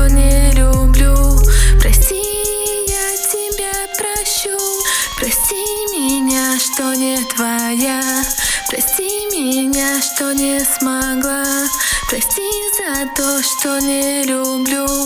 что не люблю. Прости, я тебя прощу. Прости меня, что не твоя. Прости меня, что не смогла. Прости за то, что не люблю.